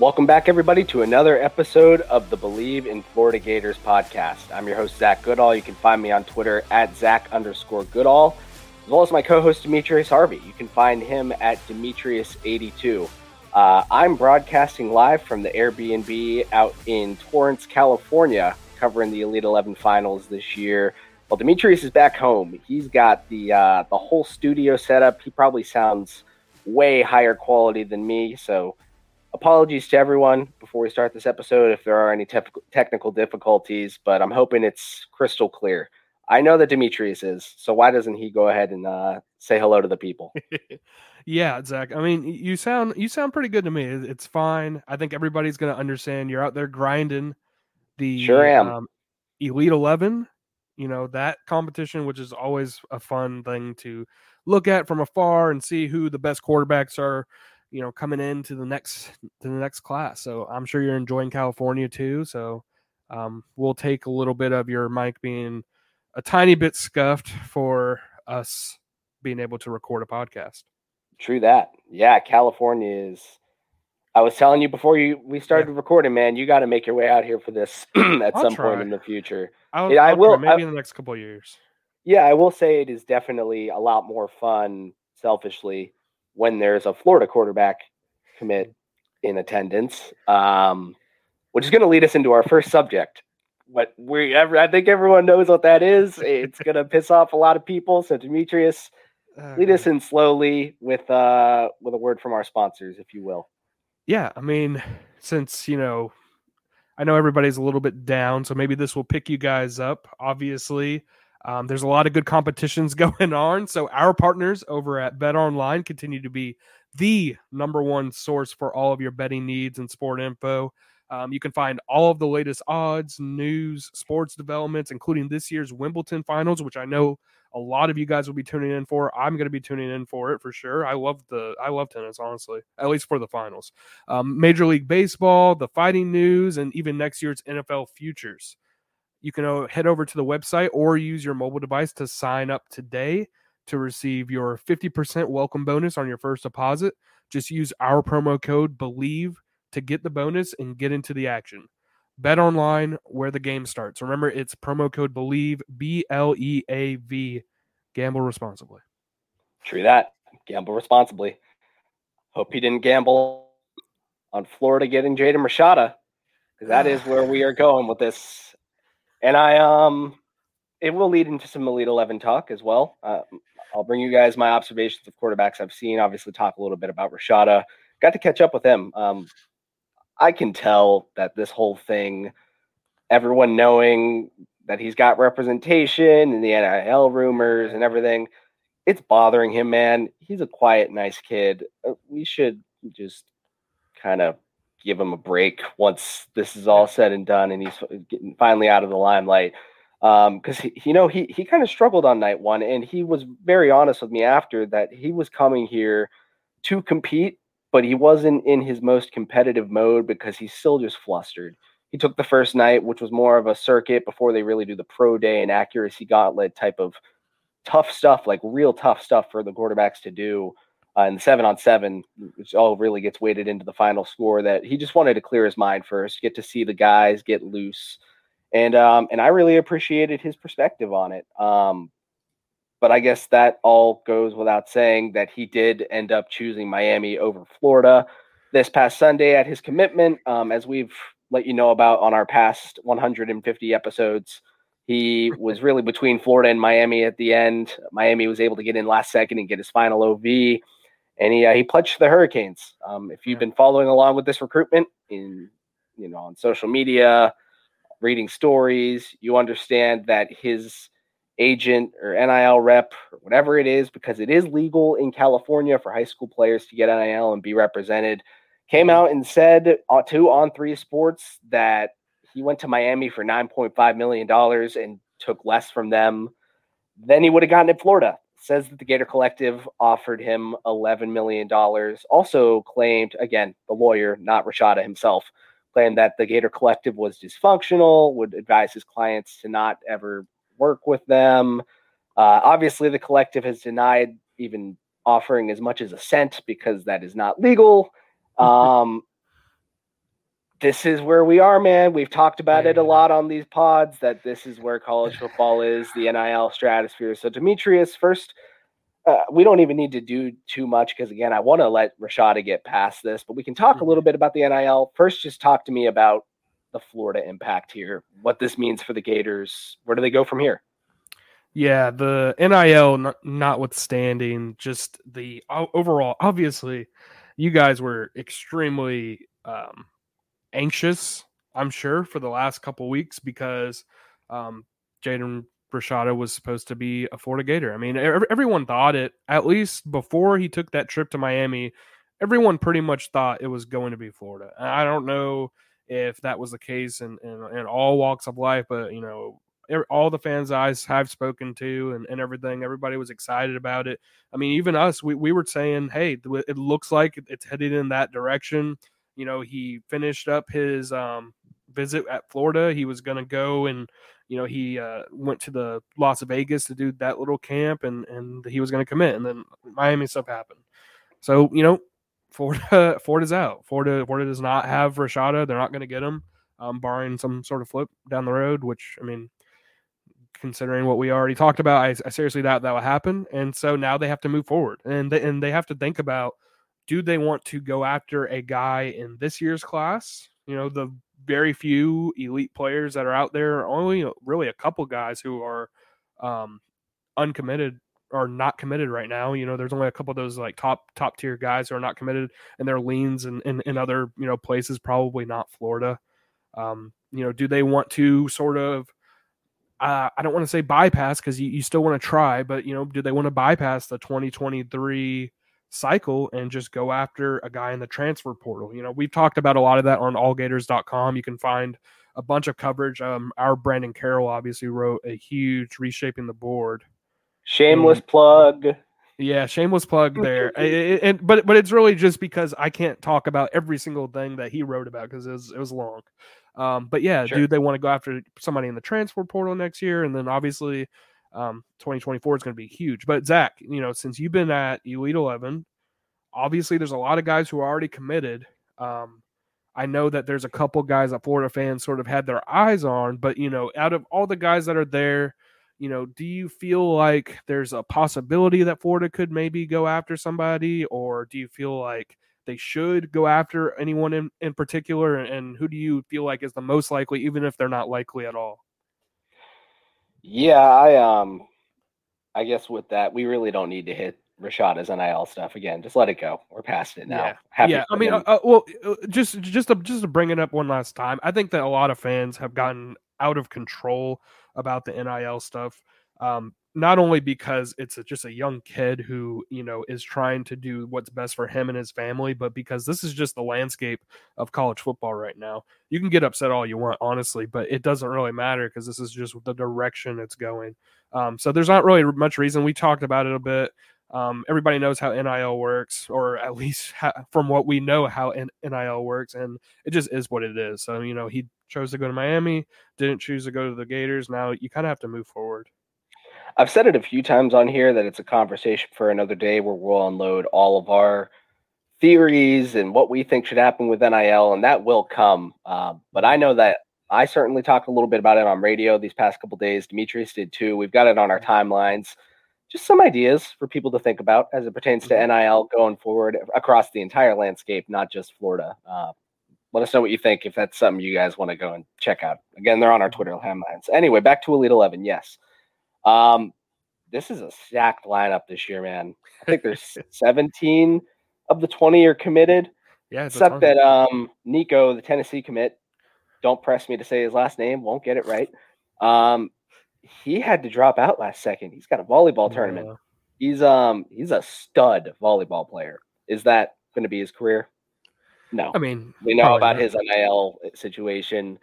Welcome back, everybody, to another episode of the Believe in Florida Gators podcast. I'm your host, Zach Goodall. You can find me on Twitter at Zach_Goodall, as well as my co-host, Demetrius Harvey. You can find him at Demetrius82. I'm broadcasting live from the Airbnb out in Torrance, California, covering the Elite 11 finals this year. Well, Demetrius is back home. He's got the whole studio set up. He probably sounds way higher quality than me, so apologies to everyone before we start this episode if there are any technical difficulties, but I'm hoping it's crystal clear. I know that Demetrius is, so why doesn't he go ahead and say hello to the people? Yeah, Zach. I mean, you sound pretty good to me. It's fine. I think everybody's going to understand. You're out there grinding the Elite 11, you know, that competition, which is always a fun thing to look at from afar and see who the best quarterbacks are, you know, coming into the next class. So I'm sure you're enjoying California too. So we'll take a little bit of your mic being a tiny bit scuffed for us being able to record a podcast. True that. Yeah. California is, I was telling you before we started recording, man, you got to make your way out here for this at some point in the future. I will, maybe, in the next couple of years. Yeah. I will say it is definitely a lot more fun, selfishly, when there's a Florida quarterback commit in attendance, which is going to lead us into our first subject. But I think everyone knows what that is. It's going to piss off a lot of people. So Demetrius, lead us in slowly with a word from our sponsors, if you will. Yeah. I mean, since, you know, I know everybody's a little bit down, so maybe this will pick you guys up. Obviously, there's a lot of good competitions going on, so our partners over at BetOnline continue to be the number one source for all of your betting needs and sport info. You can find all of the latest odds, news, sports developments, including this year's Wimbledon finals, which I know a lot of you guys will be tuning in for. I'm going to be tuning in for it for sure. I love tennis, honestly, at least for the finals. Major League Baseball, the fighting news, and even next year's NFL futures. You can head over to the website or use your mobile device to sign up today to receive your 50% welcome bonus on your first deposit. Just use our promo code BELIEVE to get the bonus and get into the action. Bet online, where the game starts. Remember, it's promo code BELIEVE, BLEAV. Gamble responsibly. True that. Gamble responsibly. Hope he didn't gamble on Florida getting Jaden Rashada, because that is where we are going with this. And it will lead into some Elite 11 talk as well. I'll bring you guys my observations of quarterbacks I've seen, obviously talk a little bit about Rashada. Got to catch up with him. I can tell that this whole thing, everyone knowing that he's got representation and the NIL rumors and everything, it's bothering him, man. He's a quiet, nice kid. We should just kind of give him a break once this is all said and done and he's getting finally out of the limelight. Because he kind of struggled on night one, and he was very honest with me after that he was coming here to compete, but he wasn't in his most competitive mode because he's still just flustered. He took the first night, which was more of a circuit before they really do the pro day and accuracy gauntlet type of tough stuff, like real tough stuff for the quarterbacks to do. And the 7-on-7, which all really gets weighted into the final score, that he just wanted to clear his mind first, get to see the guys, get loose. And I really appreciated his perspective on it. But I guess that all goes without saying that he did end up choosing Miami over Florida this past Sunday at his commitment. As we've let you know about on our past 150 episodes, he was really between Florida and Miami at the end. Miami was able to get in last second and get his final OV. And he pledged to the Hurricanes. If you've been following along with this recruitment on social media, reading stories, you understand that his agent or NIL rep or whatever it is, because it is legal in California for high school players to get NIL and be represented, came out and said to On3 Sports that he went to Miami for $9.5 million and took less from them than he would have gotten in Florida. Says that the Gator Collective offered him $11 million. Also claimed, again, the lawyer, not Rashada himself, claimed that the Gator Collective was dysfunctional, would advise his clients to not ever work with them. Obviously, the collective has denied even offering as much as a cent because that is not legal. This is where we are, man. We've talked about it a lot on these pods, that this is where college football is, the NIL stratosphere. So, Demetrius, first, we don't even need to do too much because, again, I want to let Rashada get past this, but we can talk a little bit about the NIL. First, just talk to me about the Florida impact here, what this means for the Gators. Where do they go from here? Yeah, the NIL notwithstanding, just the overall, obviously, you guys were extremely anxious, I'm sure, for the last couple of weeks because Jaden Rashada was supposed to be a Florida Gator. I mean, everyone thought it, at least before he took that trip to Miami, everyone pretty much thought it was going to be Florida. And I don't know if that was the case in all walks of life, but, you know, all the fans I have spoken to and everything, everybody was excited about it. I mean, even us, we were saying, hey, it looks like it's headed in that direction. You know, he finished up his visit at Florida. He was going to go and, you know, he went to the Las Vegas to do that little camp and he was going to commit. And then Miami stuff happened. So, you know, Florida's out. Florida does not have Rashada. They're not going to get him, barring some sort of flip down the road, which, I mean, considering what we already talked about, I seriously doubt that will happen. And so now they have to move forward and they have to think about, do they want to go after a guy in this year's class? You know, the very few elite players that are out there, only really a couple guys who are uncommitted or not committed right now. You know, there's only a couple of those like top tier guys who are not committed and their leans in other, you know, places, probably not Florida. You know, do they want to sort of, I don't want to say bypass because you still want to try, but, you know, do they want to bypass the 2023 cycle and just go after a guy in the transfer portal? You know, we've talked about a lot of that on allgators.com. You can find a bunch of coverage. Our Brandon Carroll obviously wrote a huge Reshaping the Board. Shameless plug. Yeah, shameless plug there. But it's really just because I can't talk about every single thing that he wrote about because it was long. But yeah, sure. Do they want to go after somebody in the transfer portal next year? And then obviously 2024 is going to be huge. But Zach, you know, since you've been at Elite 11, obviously there's a lot of guys who are already committed. I know that there's a couple guys that Florida fans sort of had their eyes on, but, you know, out of all the guys that are there, you know, do you feel like there's a possibility that Florida could maybe go after somebody, or do you feel like they should go after anyone in particular, and who do you feel like is the most likely, even if they're not likely at all? Yeah, I guess with that, we really don't need to hit Rashada's NIL stuff again. Just let it go. We're past it now. Yeah. I mean, well, just to bring it up one last time, I think that a lot of fans have gotten out of control about the NIL stuff. Not only because it's just a young kid who, you know, is trying to do what's best for him and his family, but because this is just the landscape of college football right now. You can get upset all you want, honestly, but it doesn't really matter because this is just the direction it's going. So there's not really much reason. We talked about it a bit. Everybody knows how NIL works, or at least from what we know how NIL works, and it just is what it is. So, you know, he chose to go to Miami, didn't choose to go to the Gators. Now you kind of have to move forward. I've said it a few times on here that it's a conversation for another day where we'll unload all of our theories and what we think should happen with NIL, and that will come. But I know that I certainly talked a little bit about it on radio these past couple days. Demetrius did too. We've got it on our timelines. Just some ideas for people to think about as it pertains to NIL going forward across the entire landscape, not just Florida. Let us know what you think if that's something you guys want to go and check out. Again, they're on our Twitter timelines. Anyway, back to Elite 11, yes. This is a stacked lineup this year, man. I think there's 17 of the 20 are committed. Yeah, except that Nico, the Tennessee commit, don't press me to say his last name, won't get it right. He had to drop out last second. He's got a volleyball tournament. Yeah. He's a stud volleyball player. Is that going to be his career? No. I mean, we know about his NIL situation,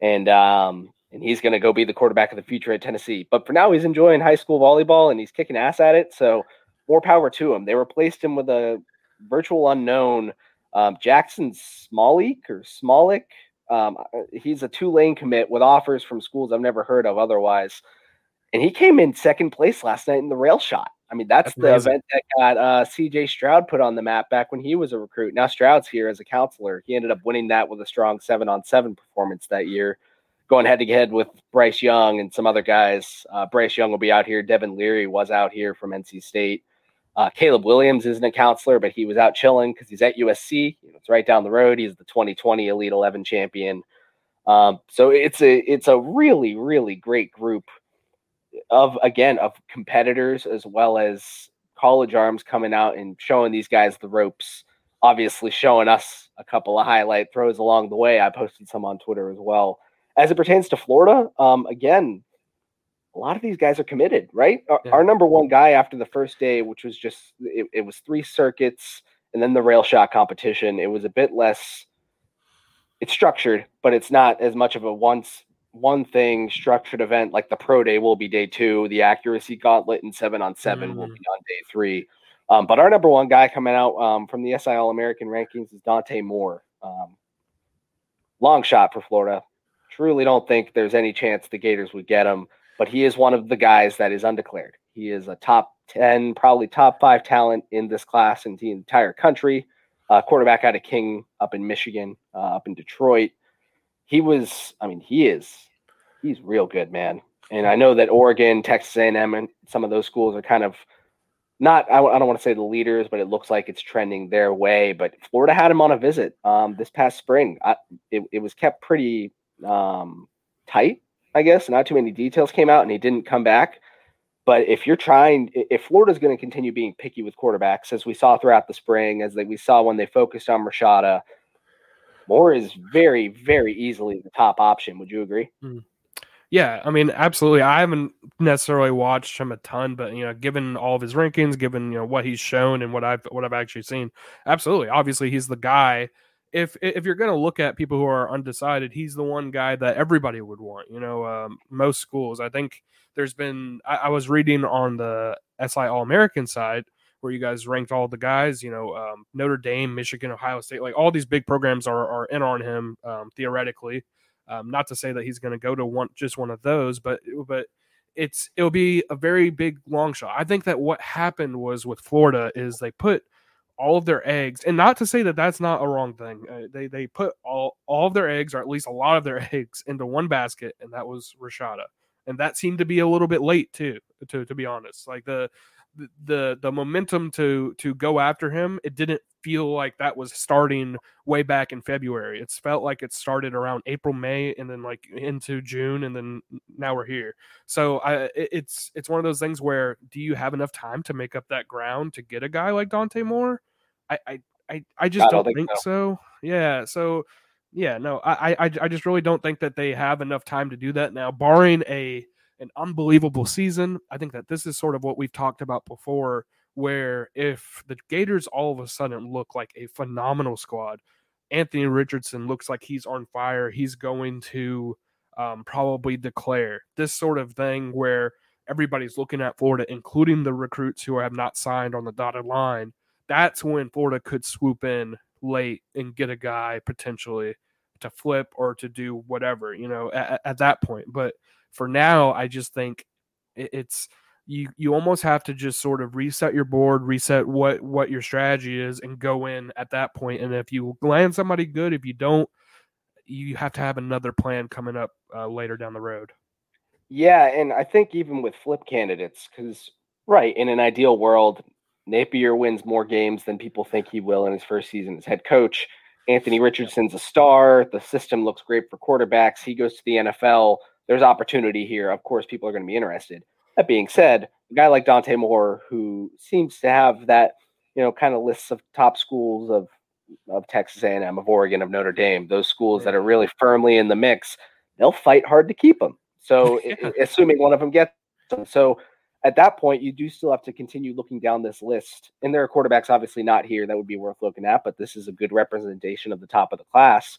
and he's going to go be the quarterback of the future at Tennessee. But for now, he's enjoying high school volleyball, and he's kicking ass at it, so more power to him. They replaced him with a virtual unknown, Jackson Smolik. He's a Tulane commit with offers from schools I've never heard of otherwise. And he came in second place last night in the rail shot. I mean, that's the event that got C.J. Stroud put on the map back when he was a recruit. Now Stroud's here as a counselor. He ended up winning that with a strong 7-on-7 performance that year, going head-to-head with Bryce Young and some other guys. Bryce Young will be out here. Devin Leary was out here from NC State. Caleb Williams isn't a counselor, but he was out chilling because he's at USC. It's right down the road. He's the 2020 Elite 11 champion. So it's a really, really great group of competitors, as well as college arms coming out and showing these guys the ropes, obviously showing us a couple of highlight throws along the way. I posted some on Twitter as well. As it pertains to Florida, again, a lot of these guys are committed, right? Yeah. Our number one guy after the first day, which was it was 3 circuits and then the rail shot competition. It was a bit less, it's structured, but it's not as much of a one thing structured event. Like the pro day will be day 2, the accuracy gauntlet and 7-on-7 will be on day 3. But our number one guy coming out from the SI All-American rankings is Dante Moore. Long shot for Florida. Truly don't think there's any chance the Gators would get him, but he is one of the guys that is undeclared. He is a top 10, probably top 5 talent in this class in the entire country. Quarterback out of King up in Michigan, up in Detroit. He's real good, man. And I know that Oregon, Texas A&M, and some of those schools are kind of not, I don't want to say the leaders, but it looks like it's trending their way. But Florida had him on a visit this past spring. It was kept pretty tight, I guess. Not too many details came out, and he didn't come back. But if Florida's going to continue being picky with quarterbacks, as we saw throughout the spring, as we saw when they focused on Rashada, Moore is very, very easily the top option. Would you agree? Yeah, I mean, absolutely. I haven't necessarily watched him a ton, but given all of his rankings, given what he's shown and what I've actually seen, absolutely. Obviously, he's the guy. If you're going to look at people who are undecided, he's the one guy that everybody would want. Most schools. I think there's been. I was reading on the SI All-American side, where you guys ranked all the guys, Notre Dame, Michigan, Ohio State, like all these big programs are in on him theoretically. Not to say that he's going to go to one of those, but it'll be a very big long shot. I think that what happened was with Florida is they put all of their eggs, and not to say that that's not a wrong thing. They put all of their eggs, or at least a lot of their eggs, into one basket, and that was Rashada, and that seemed to be a little bit late too. To be honest, like the momentum to go after him, it didn't feel like that was starting way back in February. It's felt like it started around April, May, and then like into June, and then now we're here. So it's one of those things where, do you have enough time to make up that ground to get a guy like Dante Moore? I just don't think so. Yeah. So yeah, no, I just really don't think that they have enough time to do that now, barring an unbelievable season. I think that this is sort of what we've talked about before, where if the Gators all of a sudden look like a phenomenal squad, Anthony Richardson looks like he's on fire, he's going to probably declare, this sort of thing where everybody's looking at Florida, including the recruits who have not signed on the dotted line, that's when Florida could swoop in late and get a guy potentially to flip or to do whatever, at that point. But for now, I just think it's you almost have to just sort of reset your board, reset what your strategy is, and go in at that point. And if you land somebody good, if you don't, you have to have another plan coming up later down the road. Yeah, and I think even with flip candidates, because, right, in an ideal world, Napier wins more games than people think he will in his first season as head coach. Anthony Richardson's a star. The system looks great for quarterbacks. He goes to the NFL. There's opportunity here. Of course, people are going to be interested. That being said, a guy like Dante Moore, who seems to have that, kind of lists of top schools of Texas A&M, of Oregon, of Notre Dame, those schools that are really firmly in the mix, they'll fight hard to keep him. So assuming one of them gets him. So at that point, you do still have to continue looking down this list. And there are quarterbacks obviously not here that would be worth looking at, but this is a good representation of the top of the class.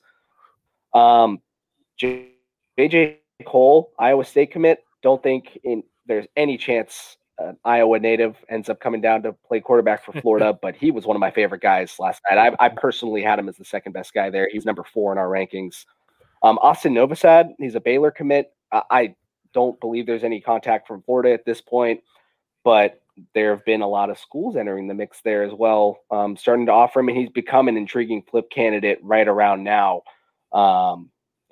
J.J. Cole, Iowa State commit. Don't think there's any chance an Iowa native ends up coming down to play quarterback for Florida, but he was one of my favorite guys last night. I personally had him as the second best guy there. He's number 4 in our rankings. Austin Novosad, he's a Baylor commit. I don't believe there's any contact from Florida at this point, but there have been a lot of schools entering the mix there as well, starting to offer him, and he's become an intriguing flip candidate right around now.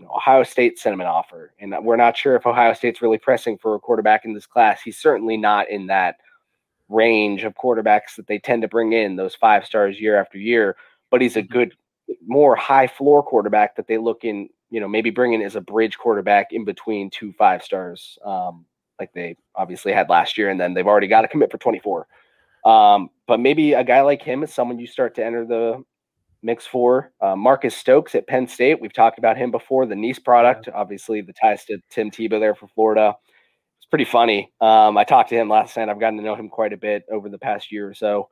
Ohio State sent him an offer, and we're not sure if Ohio State's really pressing for a quarterback in this class. He's certainly not in that range of quarterbacks that they tend to bring in, those 5 stars year after year, but he's a good, more high floor quarterback that they look in, maybe bring in as a bridge quarterback in between 2 5-stars, like they obviously had last year. And then they've already got a commit for 24. But maybe a guy like him is someone you start to enter the mix for. Marcus Stokes at Penn State. We've talked about him before, the Nice product, obviously the ties to Tim Tebow there for Florida. It's pretty funny. I talked to him last night. I've gotten to know him quite a bit over the past year or so.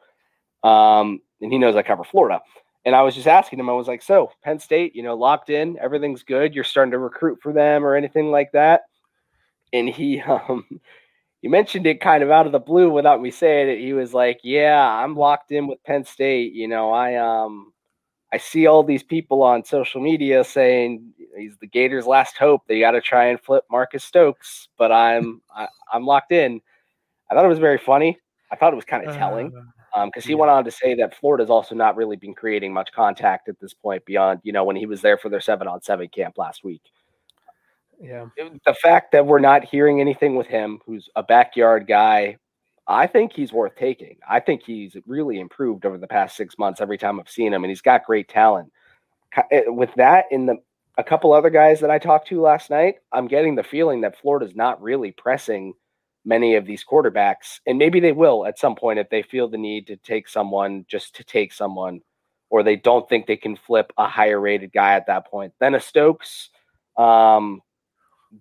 And he knows I cover Florida. And I was just asking him, I was like, so Penn State, locked in, everything's good. You're starting to recruit for them or anything like that. And he mentioned it kind of out of the blue without me saying it. He was like, yeah, I'm locked in with Penn State. I see all these people on social media saying he's the Gators' last hope. They got to try and flip Marcus Stokes, but I'm locked in. I thought it was very funny. I thought it was kind of telling because he went on to say that Florida's also not really been creating much contact at this point beyond, when he was there for their 7-on-7 camp last week. Yeah, the fact that we're not hearing anything with him, who's a backyard guy, I think he's worth taking. I think he's really improved over the past 6 months every time I've seen him, and he's got great talent. With that, a couple other guys that I talked to last night, I'm getting the feeling that Florida's not really pressing many of these quarterbacks, and maybe they will at some point if they feel the need to take someone just to take someone, or they don't think they can flip a higher-rated guy at that point. Then a Stokes, then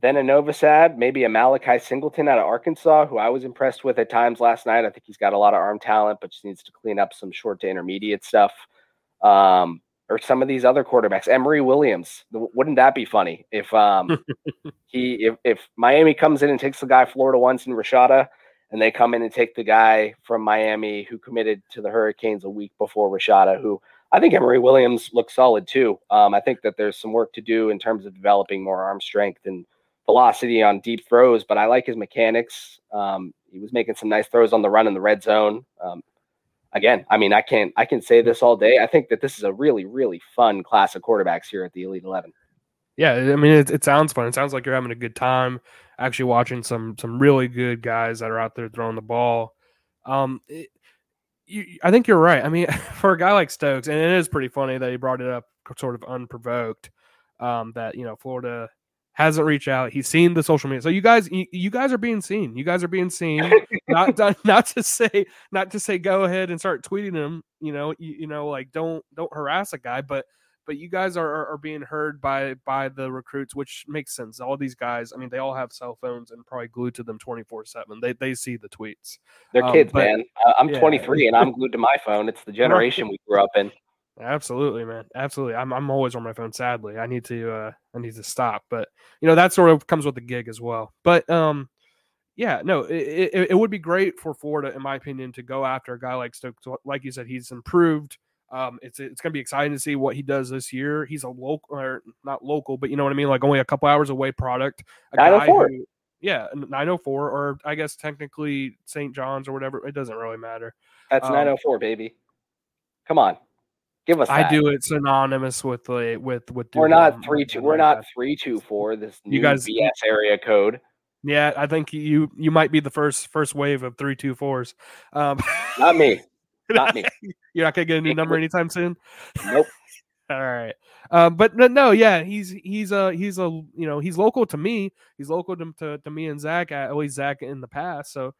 a Novosad, maybe a Malachi Singleton out of Arkansas, who I was impressed with at times last night. I think he's got a lot of arm talent, but just needs to clean up some short to intermediate stuff. Or some of these other quarterbacks, Emory Williams. Wouldn't that be funny if if Miami comes in and takes the guy Florida wants in Rashada, and they come in and take the guy from Miami who committed to the Hurricanes a week before Rashada, who I think Emory Williams looks solid too. I think that there's some work to do in terms of developing more arm strength and velocity on deep throws, but I like his mechanics. He was making some nice throws on the run in the red zone. Again, I can say this all day. I think that this is a really, really fun class of quarterbacks here at the Elite 11. Yeah, it sounds fun. It sounds like you're having a good time actually watching some really good guys that are out there throwing the ball. I think you're right. For a guy like Stokes, and it is pretty funny that he brought it up sort of unprovoked, that Florida hasn't reached out. He's seen the social media. So you guys are being seen. You guys are being seen. Not to say go ahead and start tweeting him. Like don't harass a guy. But you guys are being heard by the recruits, which makes sense. All these guys, they all have cell phones and probably glued to them 24/7. They see the tweets. They're kids, man. I'm 23 and I'm glued to my phone. It's the generation we grew up in. Absolutely, man. Absolutely. I'm always on my phone. Sadly, I need to stop, but that sort of comes with the gig as well. But it would be great for Florida, in my opinion, to go after a guy like Stokes. Like you said, he's improved. It's going to be exciting to see what he does this year. He's a local, or not local, but like only a couple hours away product. 904. 904, or I guess technically St. John's or whatever. It doesn't really matter. That's 904, baby. Come on. Give us that. I do it synonymous with we're not 324 this new BS area code. Yeah, I think you might be the first wave of 324s. Not me. You're not gonna get a new number anytime soon. Nope. All right. But no, yeah, he's local to me. He's local to me and Zach. At least Zach in the past. So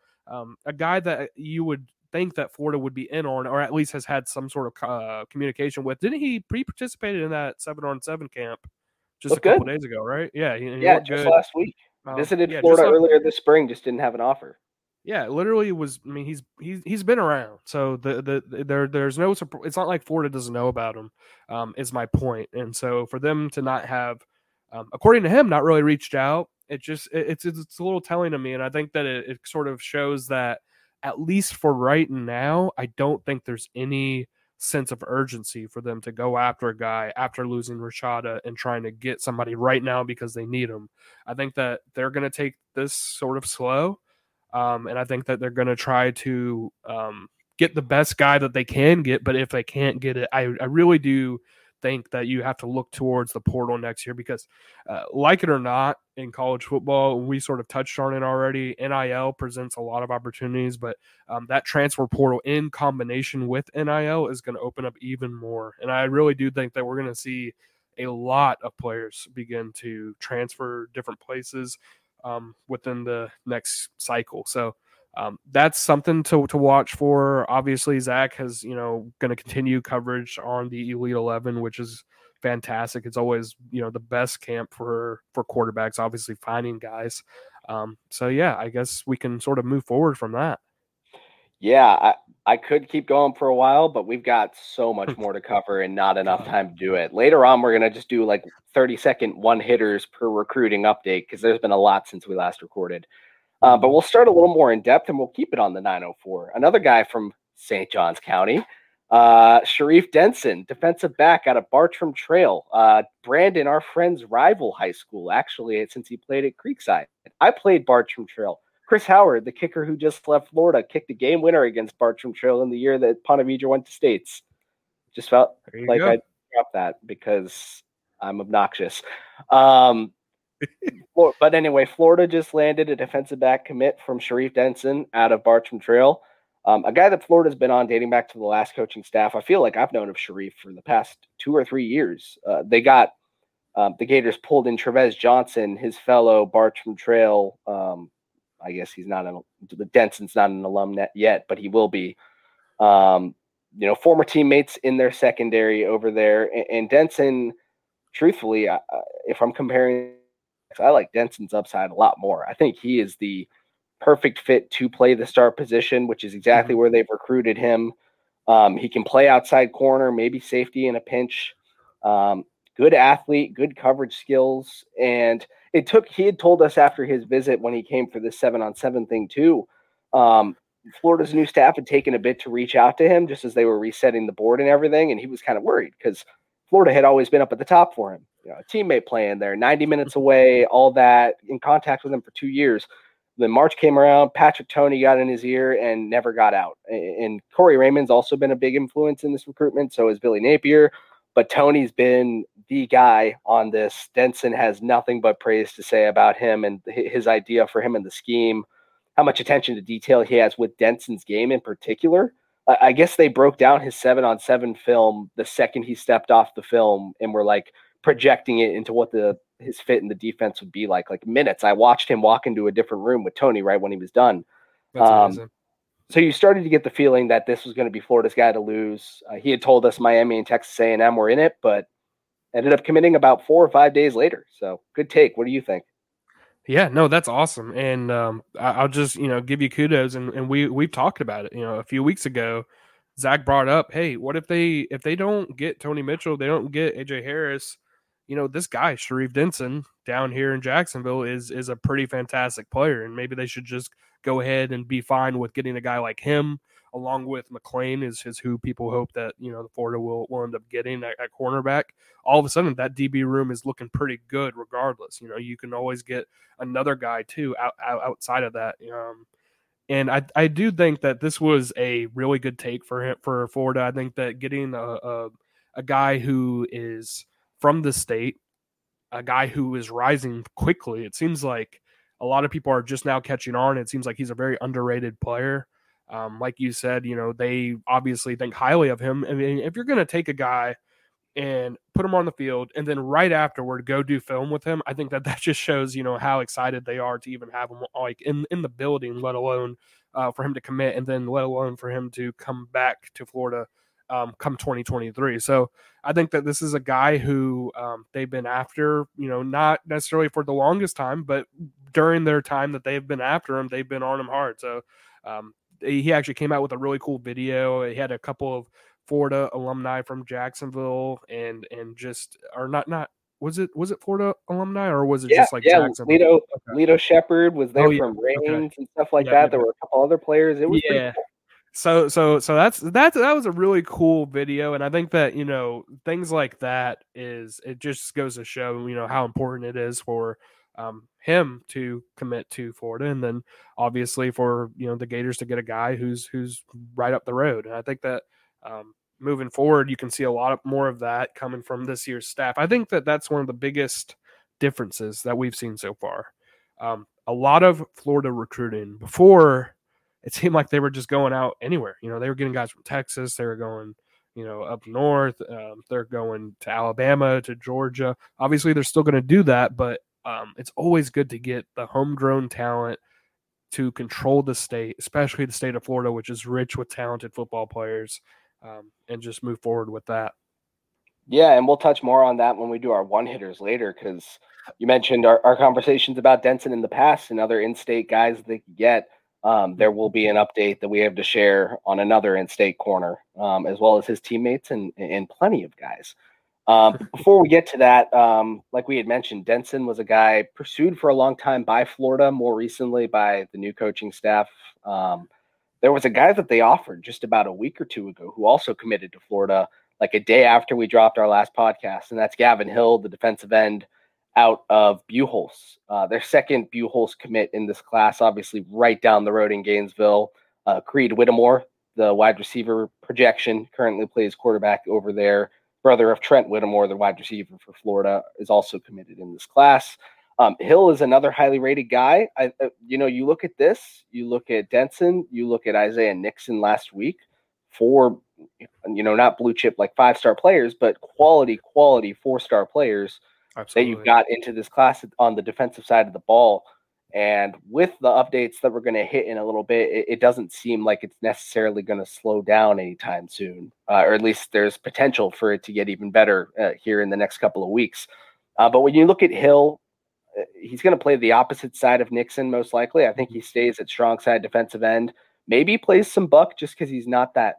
a guy that you would think that Florida would be in on, or at least has had some sort of communication with. Didn't he participated in that 7-on-7 camp just a couple days ago, right? Yeah, he just last week. Visited Florida earlier this spring, just didn't have an offer. Yeah, literally was. I mean, he's been around, so there's no. It's not like Florida doesn't know about him. Is my point. And so for them to not have, according to him, not really reached out, it's a little telling to me. And I think that it sort of shows that at least for right now, I don't think there's any sense of urgency for them to go after a guy after losing Rashada and trying to get somebody right now because they need him. I think that they're going to take this sort of slow. And I think that they're going to try to get the best guy that they can get. But if they can't get it, I really do think that you have to look towards the portal next year because like it or not, in college football, we sort of touched on it already. NIL presents a lot of opportunities, but that transfer portal in combination with NIL is going to open up even more. And I really do think that we're going to see a lot of players begin to transfer different places within the next cycle. So that's something to watch for. Obviously, Zach has, going to continue coverage on the Elite 11, which is fantastic. It's always, the best camp for quarterbacks, obviously finding guys. So yeah, I guess we can sort of move forward from that. Yeah, I could keep going for a while, but we've got so much more to cover and not enough time to do it. Later on, we're going to just do like 30-second one-hitters per recruiting update because there's been a lot since we last recorded. But we'll start a little more in depth and we'll keep it on the 904. Another guy from St. John's County, Sharif Denson, defensive back out of Bartram Trail. Brandon, our friend's rival high school, actually, since he played at Creekside. I played Bartram Trail. Chris Howard, the kicker who just left Florida, kicked a game winner against Bartram Trail in the year that Pontevedra went to states. Just felt like I dropped that because I'm obnoxious. But anyway, Florida just landed a defensive back commit from Sharif Denson out of Bartram Trail, a guy that Florida's been on dating back to the last coaching staff. I feel like I've known of Sharif for the past 2 or 3 years. They got the Gators pulled in Trevez Johnson, his fellow Bartram Trail. I guess Denson's not an alum yet, but he will be, former teammates in their secondary over there. And Denson, truthfully, if I'm comparing, I like Denson's upside a lot more. I think he is the perfect fit to play the star position, which is exactly where they've recruited him. He can play outside corner, maybe safety in a pinch. Good athlete, good coverage skills. And he had told us after his visit when he came for this 7-on-7 thing too, Florida's new staff had taken a bit to reach out to him just as they were resetting the board and everything. And he was kind of worried because Florida had always been up at the top for him. A teammate playing there, 90 minutes away, all that, in contact with him for 2 years. Then March came around, Patrick Toney got in his ear and never got out. And Corey Raymond's also been a big influence in this recruitment. So is Billy Napier. But Tony's been the guy on this. Denson has nothing but praise to say about him and his idea for him and the scheme, how much attention to detail he has with Denson's game in particular. I guess they broke down his 7-on-7 film the second he stepped off the film and were like projecting it into what his fit in the defense would be like minutes. I watched him walk into a different room with Tony right when he was done. That's amazing. So you started to get the feeling that this was going to be Florida's guy to lose. He had told us Miami and Texas A&M were in it, but ended up committing about 4 or 5 days later. So good take. What do you think? Yeah, no, that's awesome. And I'll just, give you kudos. And we've talked about it, a few weeks ago. Zach brought up, hey, what if they don't get Tony Mitchell, they don't get AJ Harris, this guy, Sharif Denson, down here in Jacksonville is a pretty fantastic player. And maybe they should just go ahead and be fine with getting a guy like him, along with McLean is who people hope that, the Florida will end up getting at cornerback. All of a sudden, that DB room is looking pretty good regardless. You can always get another guy, too, outside of that. And I do think that this was a really good take for Florida. I think that getting a guy who is from the state, a guy who is rising quickly, it seems like a lot of people are just now catching on. It seems like he's a very underrated player. Like you said, they obviously think highly of him. I mean, if you're going to take a guy and put him on the field and then right afterward go do film with him, I think that just shows, how excited they are to even have him like in the building, let alone for him to commit and then let alone for him to come back to Florida come 2023. So I think that this is a guy who they've been after, not necessarily for the longest time, but during their time that they've been after him, they've been on him hard. So he actually came out with a really cool video. He had a couple of Florida alumni from Jacksonville and just are not was it Florida alumni or was it just like Jacksonville? Lito Shepherd was there from Reigns and stuff like that. There were a couple other players. It was pretty cool. So that was a really cool video. And I think that, you know, things like that is, it just goes to show, you know, how important it is for him to commit to Florida. And then obviously for, you know, the Gators to get a guy who's right up the road. And I think that moving forward, you can see a lot more of that coming from this year's staff. I think that that's one of the biggest differences that we've seen so far. A lot of Florida recruiting before, it seemed like they were just going out anywhere. You know, they were getting guys from Texas. They were going, you know, up north. They're going to Alabama, to Georgia. Obviously, they're still going to do that, but it's always good to get the homegrown talent to control the state, especially the state of Florida, which is rich with talented football players, and just move forward with that. Yeah, and we'll touch more on that when we do our one-hitters later, because you mentioned our conversations about Denson in the past and other in-state guys they could get. There will be an update that we have to share on another in-state corner, as well as his teammates and plenty of guys. But before we get to that, like we had mentioned, Denson was a guy pursued for a long time by Florida, more recently by the new coaching staff. There was a guy that they offered just about a week or two ago who also committed to Florida, like a day after we dropped our last podcast, and that's Gavin Hill, the defensive end out of Buchholz, their second Buchholz commit in this class, obviously right down the road in Gainesville. Creed Whittemore, the wide receiver projection, currently plays quarterback over there. Brother of Trent Whittemore, the wide receiver for Florida, is also committed in this class. Hill is another highly rated guy. You look at this, you look at Denson, you look at Isaiah Nixon last week, four, not blue chip, like five-star players, but quality four-star players. Absolutely. That you've got into this class on the defensive side of the ball. And with the updates that we're going to hit in a little bit, it doesn't seem like it's necessarily going to slow down anytime soon, or at least there's potential for it to get even better here in the next couple of weeks. But when you look at Hill, he's going to play the opposite side of Nixon most likely. I think he stays at strong side defensive end. Maybe he plays some buck just because he's not that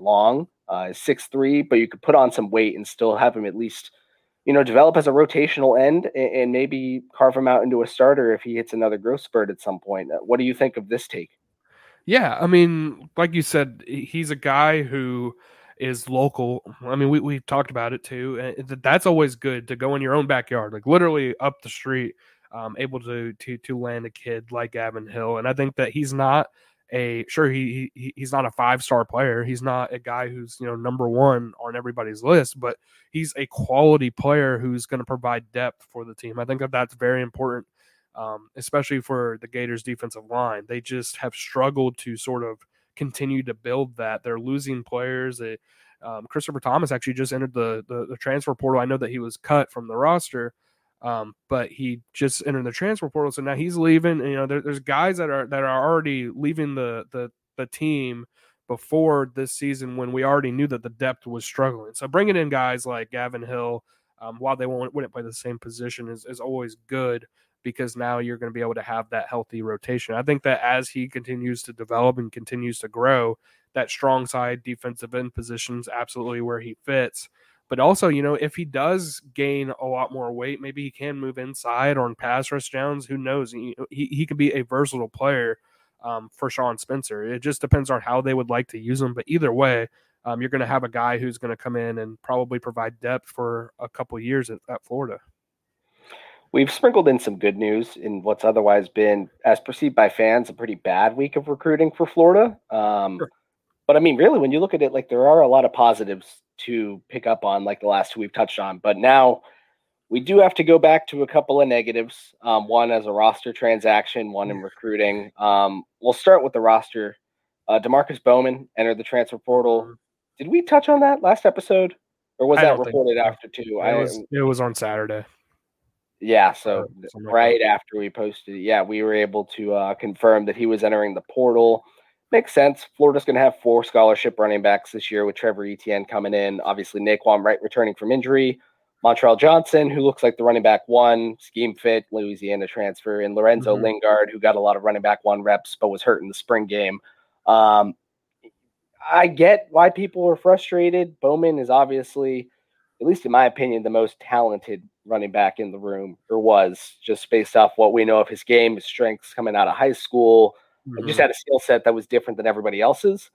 long. 6'3", but you could put on some weight and still have him at least – develop as a rotational end and maybe carve him out into a starter if he hits another growth spurt at some point. What do you think of this take? Yeah, I mean, like you said, he's a guy who is local. I mean, we talked about it too. And that's always good to go in your own backyard, like literally up the street, able to land a kid like Gavin Hill. And I think that he's not he's not a five-star player. He's not a guy who's, number one on everybody's list, but he's a quality player who's going to provide depth for the team. I think that that's very important, especially for the Gators defensive line. They just have struggled to sort of continue to build that. They're losing players. Christopher Thomas actually just entered the transfer portal. I know that he was cut from the roster, but he just entered the transfer portal, so now he's leaving. And, there's guys that are already leaving the team before this season when we already knew that the depth was struggling. So bringing in guys like Gavin Hill, while they wouldn't play the same position, is always good because now you're going to be able to have that healthy rotation. I think that as he continues to develop and continues to grow, that strong side defensive end position is absolutely where he fits. But also, if he does gain a lot more weight, maybe he can move inside or on pass rush downs. Who knows? He could be a versatile player for Sean Spencer. It just depends on how they would like to use him. But either way, you're going to have a guy who's going to come in and probably provide depth for a couple of years at Florida. We've sprinkled in some good news in what's otherwise been, as perceived by fans, a pretty bad week of recruiting for Florida. Sure. But, I mean, really, when you look at it, like, there are a lot of positives to pick up on, like the last two we've touched on, but now we do have to go back to a couple of negatives. One as a roster transaction, one in recruiting. We'll start with the roster. Demarcus Bowman entered the transfer portal. Did we touch on that last episode, or was that reported after two? It was on Saturday. Yeah. So right after we posted it, yeah, we were able to confirm that he was entering the portal. Makes sense. Florida's going to have four scholarship running backs this year with Trevor Etienne coming in. Obviously, Naquan Wright returning from injury. Montrell Johnson, who looks like the running back one, scheme fit, Louisiana transfer, and Lorenzo Lingard, who got a lot of running back one reps but was hurt in the spring game. I get why people are frustrated. Bowman is obviously, at least in my opinion, the most talented running back in the room, or was, just based off what we know of his game, his strengths coming out of high school. Just had a skill set that was different than everybody else's.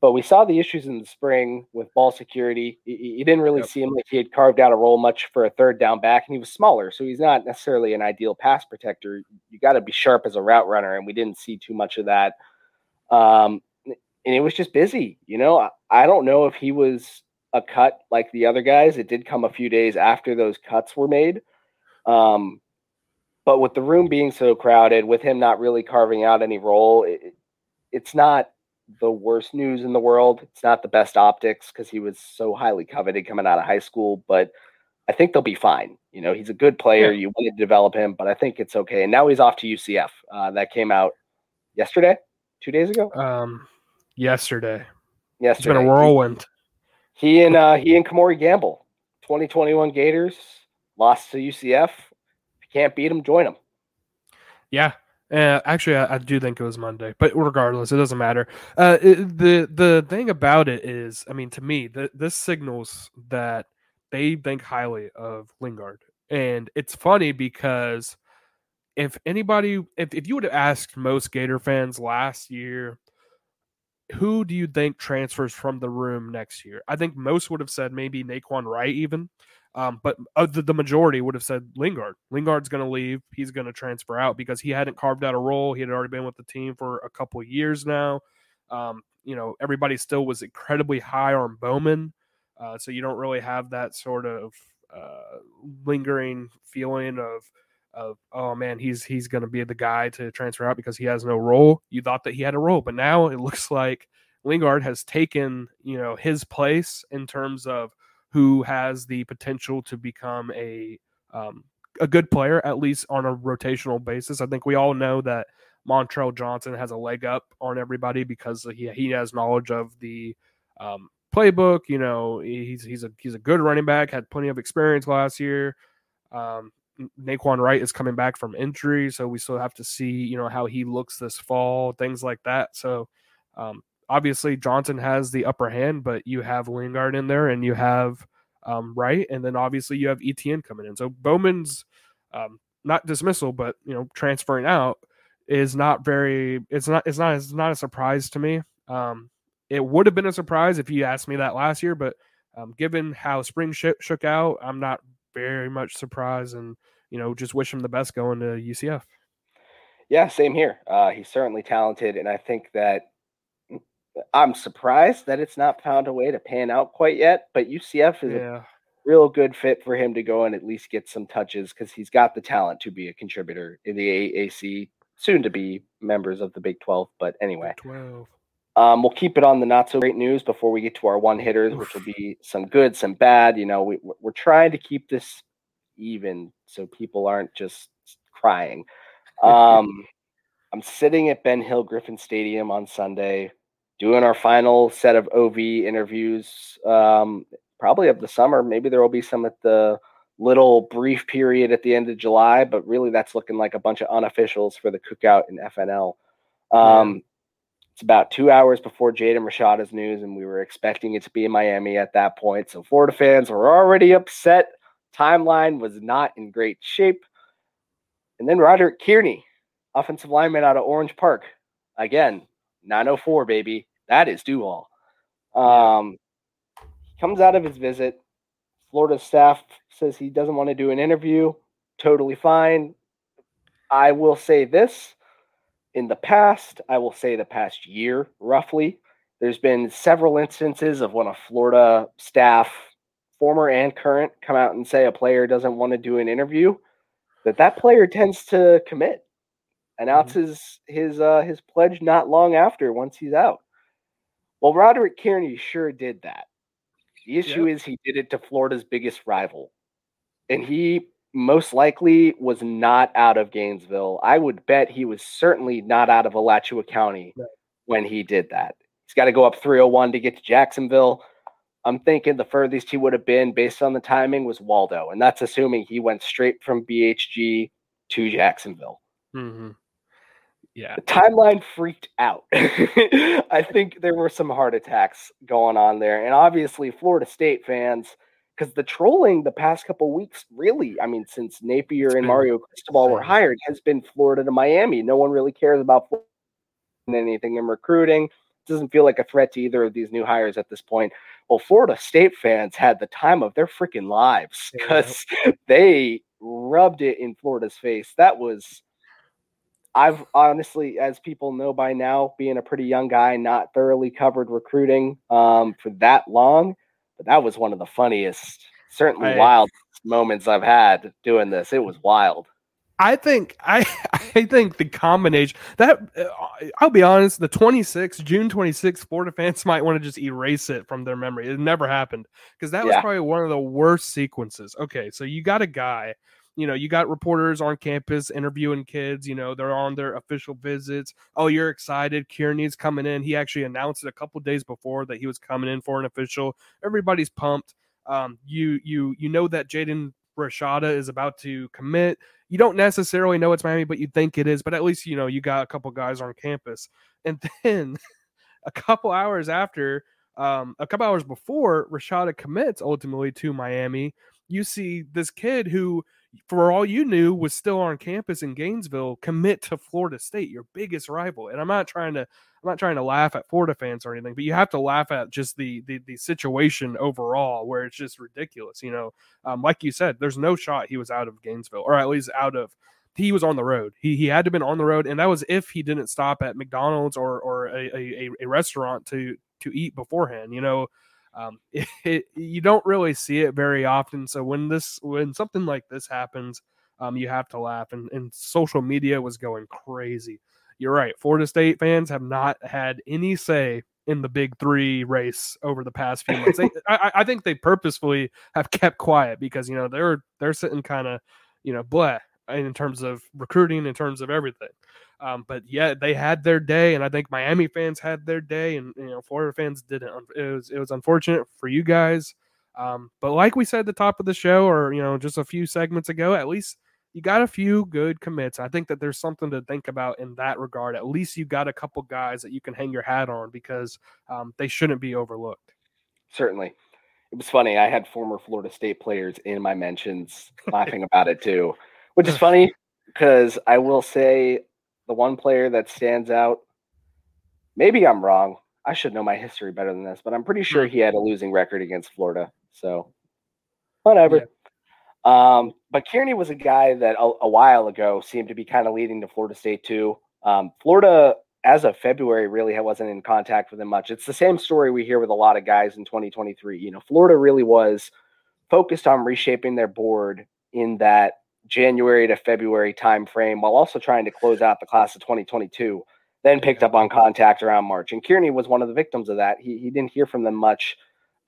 But we saw the issues in the spring with ball security. He didn't really seem like he had carved out a role much for a third down back, and he was smaller, so he's not necessarily an ideal pass protector. You got to be sharp as a route runner, and we didn't see too much of that. And it was just busy. You know, I don't know if he was a cut like the other guys. It did come a few days after those cuts were made. But with the room being so crowded, with him not really carving out any role, it's not the worst news in the world. It's not the best optics because he was so highly coveted coming out of high school, but I think they'll be fine. You know, he's a good player. You wanted to develop him, but I think it's okay. And now he's off to UCF. That came out yesterday, 2 days ago. Yesterday. It's been a whirlwind. He and Kamori Gamble, 2021 Gators, lost to UCF. If you can't beat them, join them. Yeah. Actually, I do think it was Monday, but regardless, it doesn't matter. The thing about it is, I mean, to me, this signals that they think highly of Lingard. And it's funny because if anybody, if you would have asked most Gator fans last year, who do you think transfers from the room next year? I think most would have said maybe Naquan Wright even. But the majority would have said Lingard. Lingard's going to leave. He's going to transfer out because he hadn't carved out a role. He had already been with the team for a couple of years now. You know, everybody still was incredibly high on Bowman. So you don't really have that sort of lingering feeling of oh, man, he's going to be the guy to transfer out because he has no role. You thought that he had a role, but now it looks like Lingard has taken, you know, his place in terms of who has the potential to become a good player, at least on a rotational basis. I think we all know that Montrell Johnson has a leg up on everybody because he has knowledge of the playbook. You know, he's a good running back, had plenty of experience last year. Naquan Wright is coming back from injury, so we still have to see, you know, how he looks this fall, things like that. So, obviously, Johnson has the upper hand, but you have Lingard in there and you have Wright. And then obviously you have ETN coming in. So Bowman's not dismissal, but, you know, transferring out is not very, it's not a surprise to me. It would have been a surprise if you asked me that last year, but given how spring shook out, I'm not very much surprised and, you know, just wish him the best going to UCF. Yeah, same here. He's certainly talented. And I think that, I'm surprised that it's not found a way to pan out quite yet, but UCF is a real good fit for him to go and at least get some touches because he's got the talent to be a contributor in the AAC, soon to be members of the Big 12. But anyway, we'll keep it on the not so great news before we get to our one hitters, which will be some good, some bad. You know, we're trying to keep this even so people aren't just crying. I'm sitting at Ben Hill Griffin Stadium on Sunday, doing our final set of OV interviews, probably of the summer. Maybe there will be some at the little brief period at the end of July, but really that's looking like a bunch of unofficials for the cookout in FNL. It's about 2 hours before Jaden Rashada's news, and we were expecting it to be in Miami at that point. So Florida fans were already upset. Timeline was not in great shape. And then Roderick Kearney, offensive lineman out of Orange Park, again, 904, baby. That is do all. He comes out of his visit. Florida staff says he doesn't want to do an interview. Totally fine. I will say this. In the past, I will say the past year, roughly, there's been several instances of when a Florida staff, former and current, come out and say a player doesn't want to do an interview, that player tends to commit. Announces his pledge not long after once he's out. Well, Roderick Kearney sure did that. The issue is he did it to Florida's biggest rival, and he most likely was not out of Gainesville. I would bet he was certainly not out of Alachua County when he did that. He's got to go up 301 to get to Jacksonville. I'm thinking the furthest he would have been based on the timing was Waldo. And that's assuming he went straight from BHG to Jacksonville. Mm-hmm. Yeah. The timeline freaked out. I think there were some heart attacks going on there. And obviously Florida State fans, because the trolling the past couple weeks, really, I mean, since Napier and Mario Cristobal were hired, has been Florida to Miami. No one really cares about Florida and anything in recruiting. It doesn't feel like a threat to either of these new hires at this point. Well, Florida State fans had the time of their freaking lives because they rubbed it in Florida's face. That was, I've honestly, as people know by now, being a pretty young guy, not thoroughly covered recruiting for that long. But that was one of the funniest, certainly wild moments I've had doing this. It was wild. I think the combination that I'll be honest, the June 26th, Florida fans might want to just erase it from their memory. It never happened because that was probably one of the worst sequences. Okay, so you got a guy, you know, you got reporters on campus interviewing kids, you know, they're on their official visits. Oh, you're excited. Kearney's coming in. He actually announced it a couple days before that he was coming in for an official. Everybody's pumped. You know that Jaden Rashada is about to commit. You don't necessarily know it's Miami, but you think it is. But at least, you know, you got a couple guys on campus. And then a couple hours before Rashada commits ultimately to Miami, you see this kid who, for all you knew, was still on campus in Gainesville, commit to Florida State, your biggest rival. And I'm not trying to laugh at Florida fans or anything, but you have to laugh at just the situation overall, where it's just ridiculous. You know, like you said, there's no shot he was out of Gainesville, or at least out of. He was on the road. He had to have been on the road, and that was if he didn't stop at McDonald's or a restaurant to eat beforehand. You know. You don't really see it very often. So when something like this happens, you have to laugh. And social media was going crazy. You're right. Florida State fans have not had any say in the Big Three race over the past few months. I think they purposefully have kept quiet because, you know, they're sitting kind of, you know, bleh in terms of recruiting, in terms of everything. But yeah, they had their day, and I think Miami fans had their day, and you know, Florida fans didn't. It was unfortunate for you guys. But like we said at the top of the show, or you know, just a few segments ago, at least you got a few good commits. I think that there's something to think about in that regard. At least you got a couple guys that you can hang your hat on because they shouldn't be overlooked. Certainly. It was funny. I had former Florida State players in my mentions laughing about it too, which is funny because I will say, the one player that stands out, maybe I'm wrong. I should know my history better than this, but I'm pretty sure he had a losing record against Florida. So whatever. Yeah. But Kearney was a guy that a while ago seemed to be kind of leading to Florida State too. Florida, as of February, really wasn't in contact with him much. It's the same story we hear with a lot of guys in 2023. You know, Florida really was focused on reshaping their board in that January to February timeframe, while also trying to close out the class of 2022, then picked up on contact around March. And Kearney was one of the victims of that. He didn't hear from them much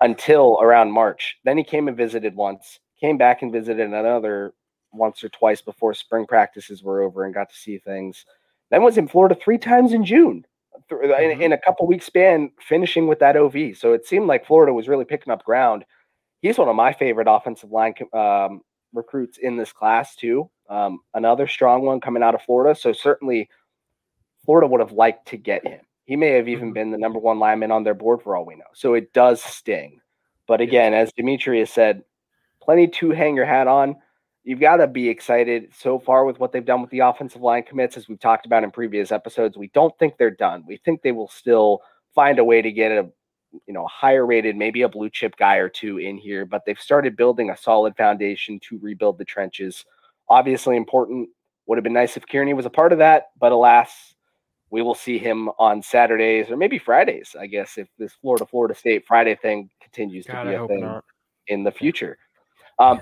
until around March. Then he came and visited once, came back and visited another once or twice before spring practices were over and got to see things. Then was in Florida 3 times in June in a couple weeks span, finishing with that OV. So it seemed like Florida was really picking up ground. He's one of my favorite offensive line recruits in this class too. Another strong one coming out of Florida. So certainly Florida would have liked to get him. He may have even been the number 1 lineman on their board for all we know. So it does sting. But again, as Demetrius said, plenty to hang your hat on. You've got to be excited so far with what they've done with the offensive line commits. As we've talked about in previous episodes, we don't think they're done. We think they will still find a way to get a, you know, higher rated, maybe a blue chip guy or two in here, but they've started building a solid foundation to rebuild the trenches. Obviously important. Would have been nice if Kearney was a part of that, but alas, we will see him on Saturdays or maybe Fridays, I guess, if this Florida State Friday thing continues to be a thing in the future.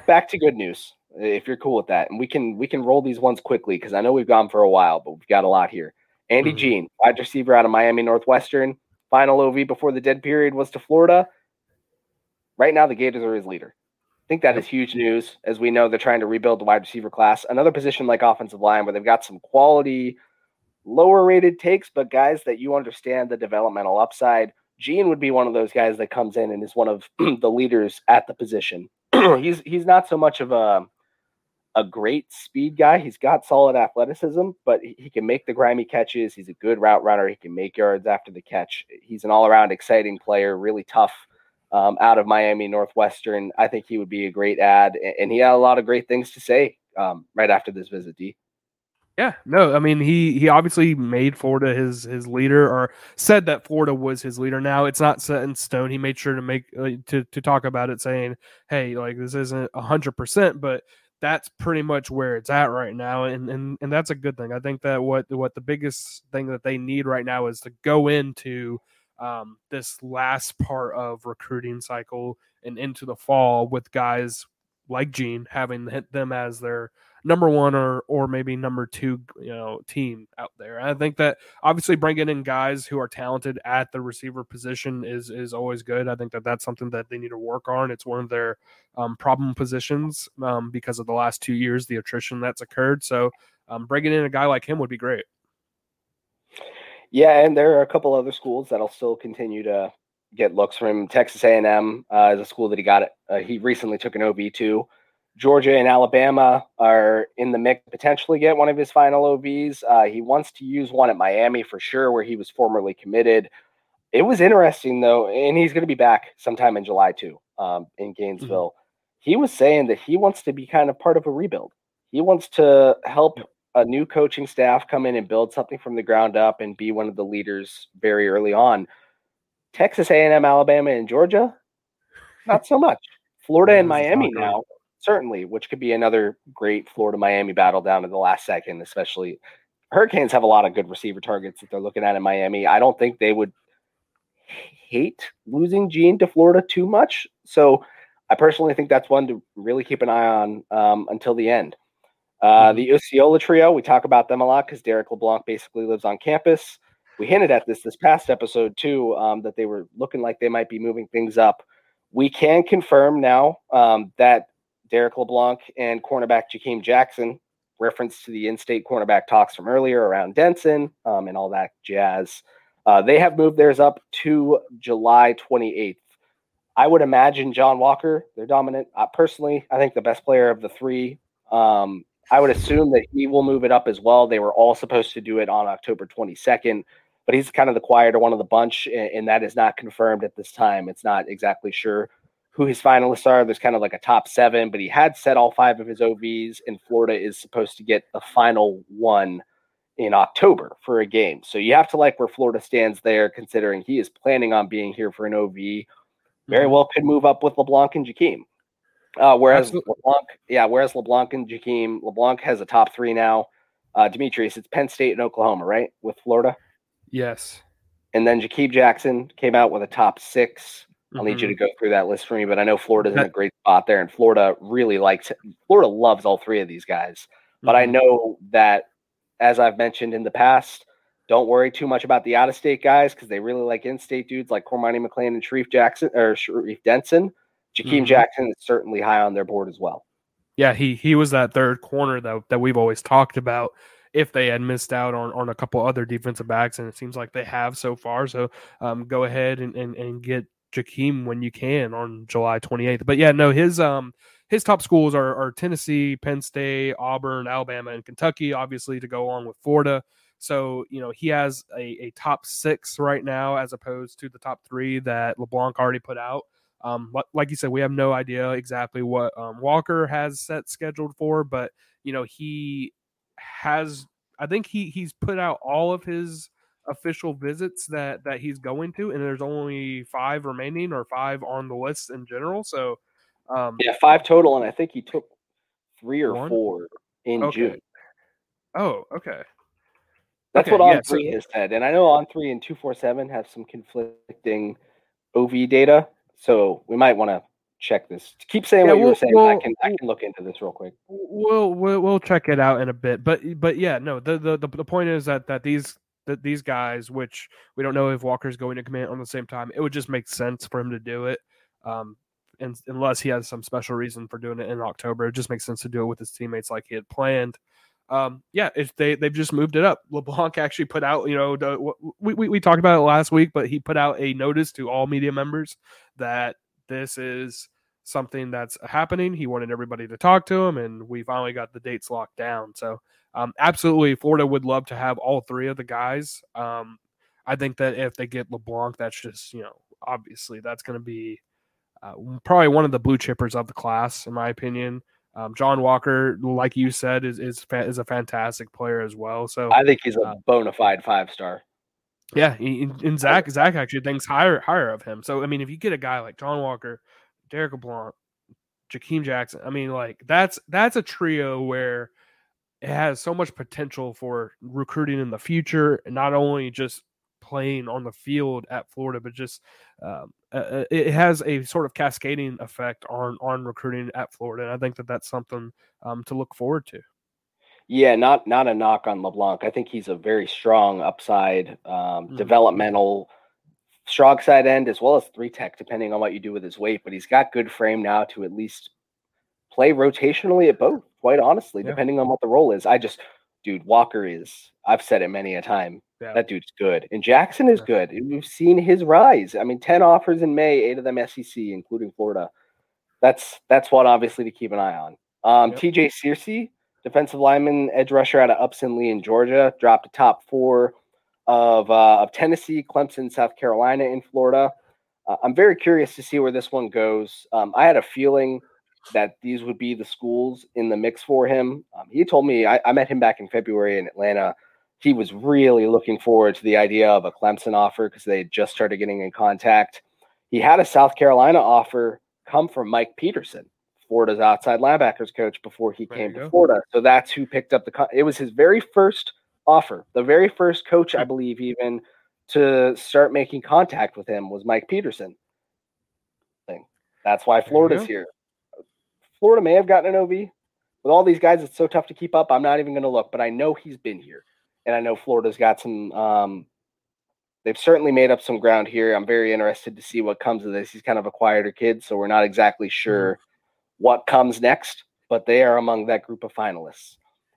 Back to good news, if you're cool with that. And we can roll these ones quickly because I know we've gone for a while, but we've got a lot here. Andy Gene, wide receiver out of Miami Northwestern. Final OV before the dead period was to Florida. Right now, the Gators are his leader. I think that is huge news. As we know, they're trying to rebuild the wide receiver class. Another position like offensive line where they've got some quality, lower-rated takes, but guys that you understand the developmental upside. Gene would be one of those guys that comes in and is one of the leaders at the position. He's not so much of a great speed guy. He's got solid athleticism, but he can make the grimy catches. He's a good route runner. He can make yards after the catch. He's an all-around exciting player, really tough, out of Miami Northwestern. I think he would be a great add, and he had a lot of great things to say right after this visit, D. Yeah, no, I mean, he obviously made Florida his leader, or said that Florida was his leader. Now it's not set in stone. He made sure to make to talk about it, saying, "Hey, like, this isn't 100%, but that's pretty much where it's at right now," and that's a good thing. I think that what the biggest thing that they need right now is to go into this last part of recruiting cycle and into the fall with guys like Gene, having them as their number one or maybe number two, team out there. And I think that obviously bringing in guys who are talented at the receiver position is always good. I think that that's something that they need to work on. It's one of their problem positions because of the last 2 years, the attrition that's occurred. So bringing in a guy like him would be great. Yeah, and there are a couple other schools that'll still continue to get looks from him. Texas A&M is a school that he got. He recently took an OB to. Georgia and Alabama are in the mix to potentially get one of his final OBs. He wants to use one at Miami for sure, where he was formerly committed. It was interesting, though, and he's going to be back sometime in July, too, in Gainesville. Mm-hmm. He was saying that he wants to be kind of part of a rebuild. He wants to help a new coaching staff come in and build something from the ground up and be one of the leaders very early on. Texas A&M, Alabama, and Georgia, not so much. Florida and Miami now, certainly, which could be another great Florida-Miami battle down to the last second, especially. Hurricanes have a lot of good receiver targets that they're looking at in Miami. I don't think they would hate losing Gene to Florida too much. So I personally think that's one to really keep an eye on until the end. The Osceola trio, we talk about them a lot because Derek LeBlanc basically lives on campus. We hinted at this past episode, too, that they were looking like they might be moving things up. We can confirm now that Derek LeBlanc and cornerback Jakeem Jackson, reference to the in-state cornerback talks from earlier around Denson and all that jazz, they have moved theirs up to July 28th. I would imagine John Walker, their dominant, personally, I think the best player of the three. I would assume that he will move it up as well. They were all supposed to do it on October 22nd. But he's kind of the quieter one of the bunch, and that is not confirmed at this time. It's not exactly sure who his finalists are. There's kind of like a top seven, but he had set all five of his OVs, and Florida is supposed to get the final one in October for a game. So you have to like where Florida stands there, considering he is planning on being here for an OV. Very well could move up with LeBlanc and Jakeem. Whereas LeBlanc and Jakeem, LeBlanc has a top three now. Demetrius, it's Penn State and Oklahoma, right, with Florida? Yes. And then Jakeem Jackson came out with a top six. I'll need you to go through that list for me, but I know Florida's in a great spot there, and Florida really likes it. Florida loves all three of these guys. But I know that, as I've mentioned in the past, don't worry too much about the out-of-state guys because they really like in-state dudes like Cormani McLean and Sharif Denson. Jakeem Jackson is certainly high on their board as well. Yeah, he was that third corner that we've always talked about. If they had missed out on a couple other defensive backs, and it seems like they have so far. So go ahead and get Jakeem when you can on July 28th. But yeah, no, his top schools are Tennessee, Penn State, Auburn, Alabama, and Kentucky, obviously, to go along with Florida. So, he has a top six right now as opposed to the top three that LeBlanc already put out. Like you said, we have no idea exactly what Walker has set scheduled for, but, he has, I think he's put out all of his official visits that he's going to, and there's only five remaining, or five on the list in general. So five total, and I think he took four in June. Oh, okay. That's what On3 has said. And I know On3 and 247 have some conflicting OV data, so we might want to check this. Keep saying what you were saying. I can look into this real quick. We'll check it out in a bit. But yeah, no. The point is that these guys, which we don't know if Walker's going to command on the same time, it would just make sense for him to do it. And unless he has some special reason for doing it in October, it just makes sense to do it with his teammates like he had planned. They've just moved it up. LeBlanc actually put out, we talked about it last week, but he put out a notice to all media members that this is something that's happening. He wanted everybody to talk to him, and we finally got the dates locked down. So absolutely, Florida would love to have all three of the guys. I think that if they get LeBlanc, that's just, obviously that's going to be probably one of the blue chippers of the class, in my opinion. John Walker, like you said, is a fantastic player as well. So I think he's a bona fide 5-star. Yeah, and Zach actually thinks higher of him. So I mean, if you get a guy like John Walker, Derek LeBlanc, Jakeem Jackson, I mean, like that's a trio where it has so much potential for recruiting in the future, and not only just playing on the field at Florida, but just it has a sort of cascading effect on recruiting at Florida. And I think that's something to look forward to. Yeah, not a knock on LeBlanc. I think he's a very strong upside, developmental, strong side end, as well as 3-tech, depending on what you do with his weight. But he's got good frame now to at least play rotationally at both, quite honestly, depending on what the role is. Walker is, I've said it many a time, that dude's good. And Jackson is good. We've seen his rise. I mean, 10 offers in May, 8 of them SEC, including Florida. That's one, obviously, to keep an eye on. TJ Searcy, defensive lineman, edge rusher out of Upson Lee in Georgia, dropped a top 4 of Tennessee, Clemson, South Carolina, and Florida. I'm very curious to see where this one goes. I had a feeling that these would be the schools in the mix for him. He told me, I met him back in February in Atlanta. He was really looking forward to the idea of a Clemson offer because they had just started getting in contact. He had a South Carolina offer come from Mike Peterson, Florida's outside linebackers coach, before he came to Florida. So that's who picked up it was his very first offer. The very first coach, I believe, even to start making contact with him was Mike Peterson. That's why Florida's here. Florida may have gotten an OV. With all these guys, it's so tough to keep up. I'm not even going to look, but I know he's been here. And I know Florida's got some they've certainly made up some ground here. I'm very interested to see what comes of this. He's kind of a quieter kid, so we're not exactly sure what comes next, but they are among that group of finalists.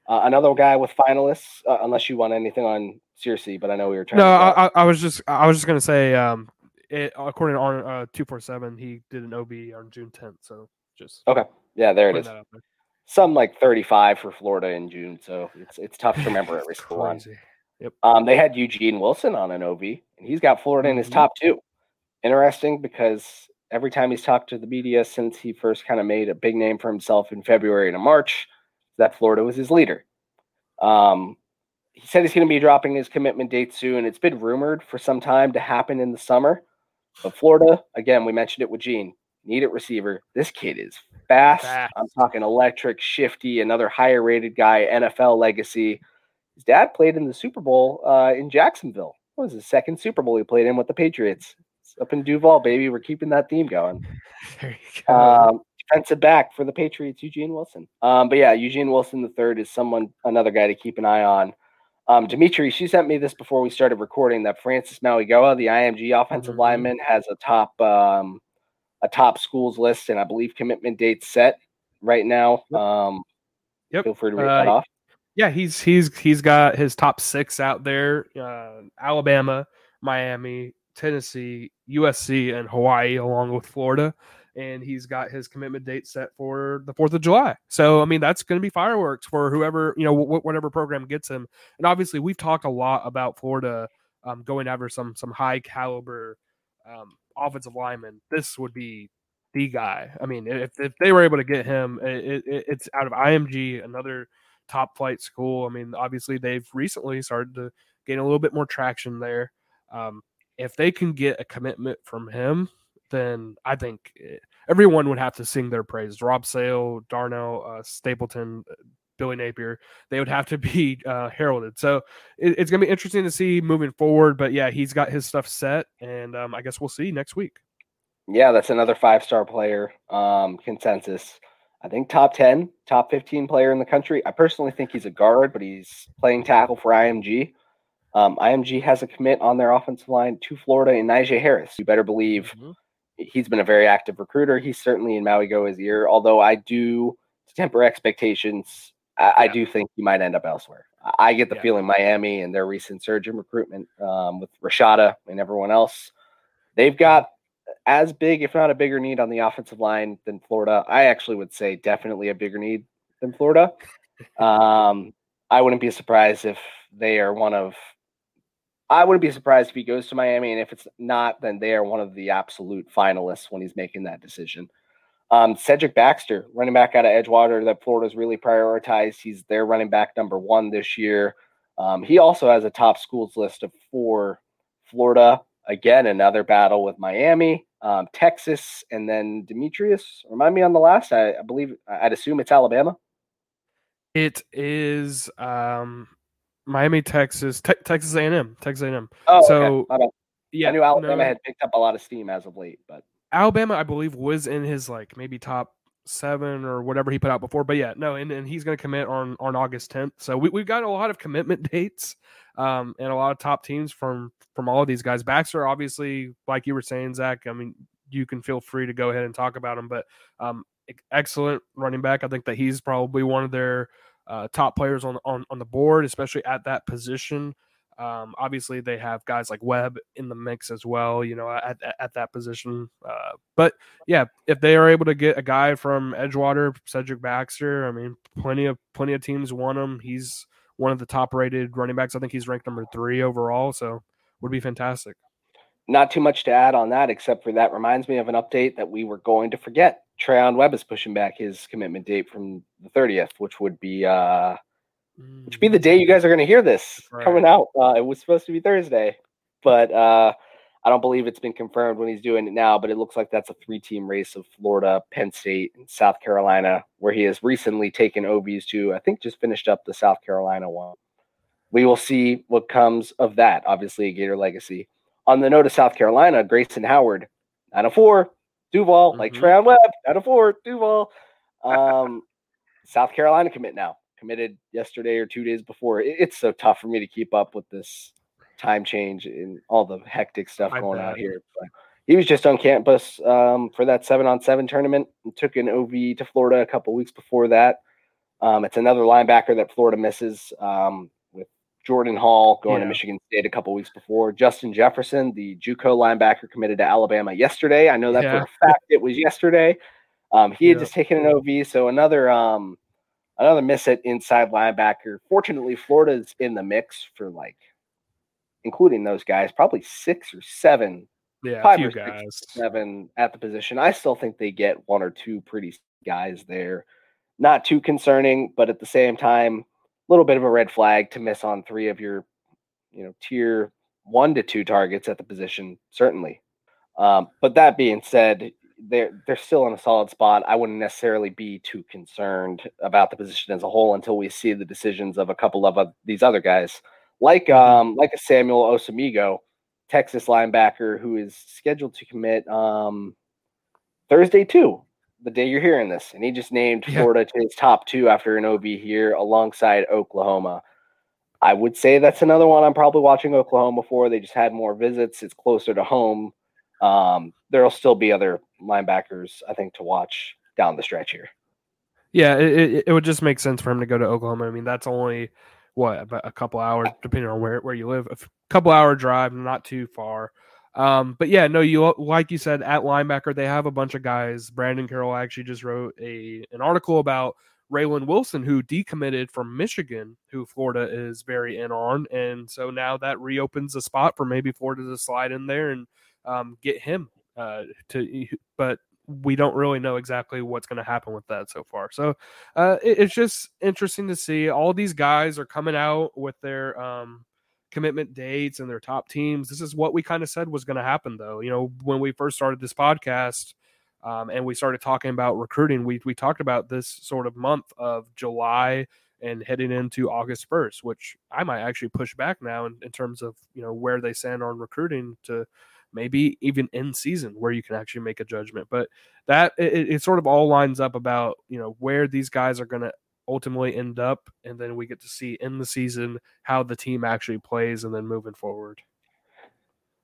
Another guy with finalists, unless you want anything on Searcy, but I know we were trying I was just going to say, according to 247, he did an OB on June 10th, so just okay. Yeah, there it is. Some like 35 for Florida in June, so it's tough to remember every school one. Yep. They had Eugene Wilson on an OV, and he's got Florida in his top 2. Interesting, because every time he's talked to the media since he first kind of made a big name for himself in February to March, that Florida was his leader. He said he's going to be dropping his commitment date soon. It's been rumored for some time to happen in the summer. But Florida, again, we mentioned it with Gene, need it receiver. This kid is fast. I'm talking electric, shifty, another higher rated guy, NFL legacy. His dad played in the Super Bowl in Jacksonville. It was his second Super Bowl he played in with the Patriots. It's up in Duval, baby. We're keeping that theme going. There you go. Defensive back for the Patriots, Eugene Wilson. But yeah, Eugene Wilson III is another guy to keep an eye on. Dimitri, she sent me this before we started recording, that Francis Mauigoa, the IMG offensive lineman, has a top schools list, and I believe commitment dates set right now. Feel free to read that off. Yeah, he's got his top 6 out there: Alabama, Miami, Tennessee, USC, and Hawaii, along with Florida. And he's got his commitment date set for the 4th of July. So, I mean, that's going to be fireworks for whoever, whatever program gets him. And obviously, we've talked a lot about Florida going after some high caliber offensive lineman. This would be the guy. I mean, if they were able to get him, it's out of IMG, another top flight school. I mean, obviously they've recently started to gain a little bit more traction there. If they can get a commitment from him, then I think everyone would have to sing their praise. Rob Sale, Darnell Stapleton, Billy Napier, they would have to be heralded. So it's going to be interesting to see moving forward. But yeah, he's got his stuff set, and I guess we'll see next week. Yeah, that's another 5-star player consensus. I think top 10, top 15 player in the country. I personally think he's a guard, but he's playing tackle for IMG. IMG has a commit on their offensive line to Florida and Najee Harris. You better believe he's been a very active recruiter. He's certainly in Mauigoa's ear, although I do temper expectations. I do think he might end up elsewhere. I get the feeling Miami and their recent surge in recruitment with Rashada and everyone else, they've got as big, if not a bigger need on the offensive line than Florida. I actually would say definitely a bigger need than Florida. I wouldn't be surprised if they are one of – I wouldn't be surprised if he goes to Miami, and if it's not, then they are one of the absolute finalists when he's making that decision. Cedric Baxter, running back out of Edgewater that Florida's really prioritized. He's their running back number one this year. He also has a top schools list of 4. Florida, again, another battle with Miami, Texas, and then Demetrius. Remind me on the last, I believe, I'd assume it's Alabama. It is Miami, Texas, Texas A&M, Texas A&M. Oh, so, okay. Yeah, I knew Alabama had picked up a lot of steam as of late, but. Alabama, I believe, was in his like maybe top 7 or whatever he put out before. But yeah, no, and he's going to commit on August 10th. So we've got a lot of commitment dates and a lot of top teams from all of these guys. Baxter, obviously, like you were saying, Zach, I mean, you can feel free to go ahead and talk about him. But excellent running back. I think that he's probably one of their top players on the board, especially at that position. Obviously, they have guys like Webb in the mix as well, you know, at that position. But yeah, if they are able to get a guy from Edgewater, Cedric Baxter, I mean, plenty of teams want him. He's one of the top-rated running backs. I think he's ranked number 3 overall, so would be fantastic. Not too much to add on that, except for that reminds me of an update that we were going to forget. Trayon Webb is pushing back his commitment date from the 30th, which would be the day you guys are going to hear this coming out. It was supposed to be Thursday, but I don't believe it's been confirmed when he's doing it now, but it looks like that's a 3-team race of Florida, Penn State, and South Carolina, where he has recently taken OBs to, I think, just finished up the South Carolina one. We will see what comes of that. Obviously, a Gator legacy. On the note of South Carolina, Grayson Howard, 904, Duval, like Trayon Webb, 904, Duval. South Carolina committed yesterday or 2 days before. It's so tough for me to keep up with this time change and all the hectic stuff going on here. But he was just on campus for that 7-on-7 tournament and took an OV to Florida a couple weeks before that. It's another linebacker that Florida misses with Jordan Hall going to Michigan State a couple weeks before. Justin Jefferson, the JUCO linebacker, committed to Alabama yesterday. I know that for a fact. It was yesterday. He had just taken an OV, so another miss at inside linebacker. Fortunately, Florida's in the mix for, like, including those guys, probably 6 or 7. Yeah, five or guys. 6 or 7 at the position. I still think they get 1 or 2 pretty guys there. Not too concerning, but at the same time, a little bit of a red flag to miss on 3 of your, you know, tier 1 to 2 targets at the position, certainly. But that being said, they're still in a solid spot. I wouldn't necessarily be too concerned about the position as a whole until we see the decisions of a couple of these other guys, like a Samuel Osamigo, Texas linebacker, who is scheduled to commit Thursday too, the day you're hearing this, and he just named Florida to his top 2 after an OB here alongside Oklahoma. I would say that's another one I'm probably watching Oklahoma for. They just had more visits. It's closer to home. There'll still be other linebackers, I think, to watch down the stretch here. Yeah, it would just make sense for him to go to Oklahoma. I mean, that's only, about a couple hours, depending on where you live. A couple-hour drive, not too far. But, yeah, no, you like you said, at linebacker, they have a bunch of guys. Brandon Carroll actually just wrote an article about Raylan Wilson, who decommitted from Michigan, who Florida is very in on. And so now that reopens a spot for maybe Florida to slide in there and get him but we don't really know exactly what's going to happen with that so far. So it's just interesting to see all these guys are coming out with their commitment dates and their top teams. This is what we kind of said was going to happen, though. You know, when we first started this podcast and we started talking about recruiting, we talked about this sort of month of July and heading into August 1st, which I might actually push back now in terms of, you know, where they stand on recruiting to maybe even in season where you can actually make a judgment. But that it sort of all lines up about, you know, where these guys are going to ultimately end up. And then we get to see in the season how the team actually plays and then moving forward.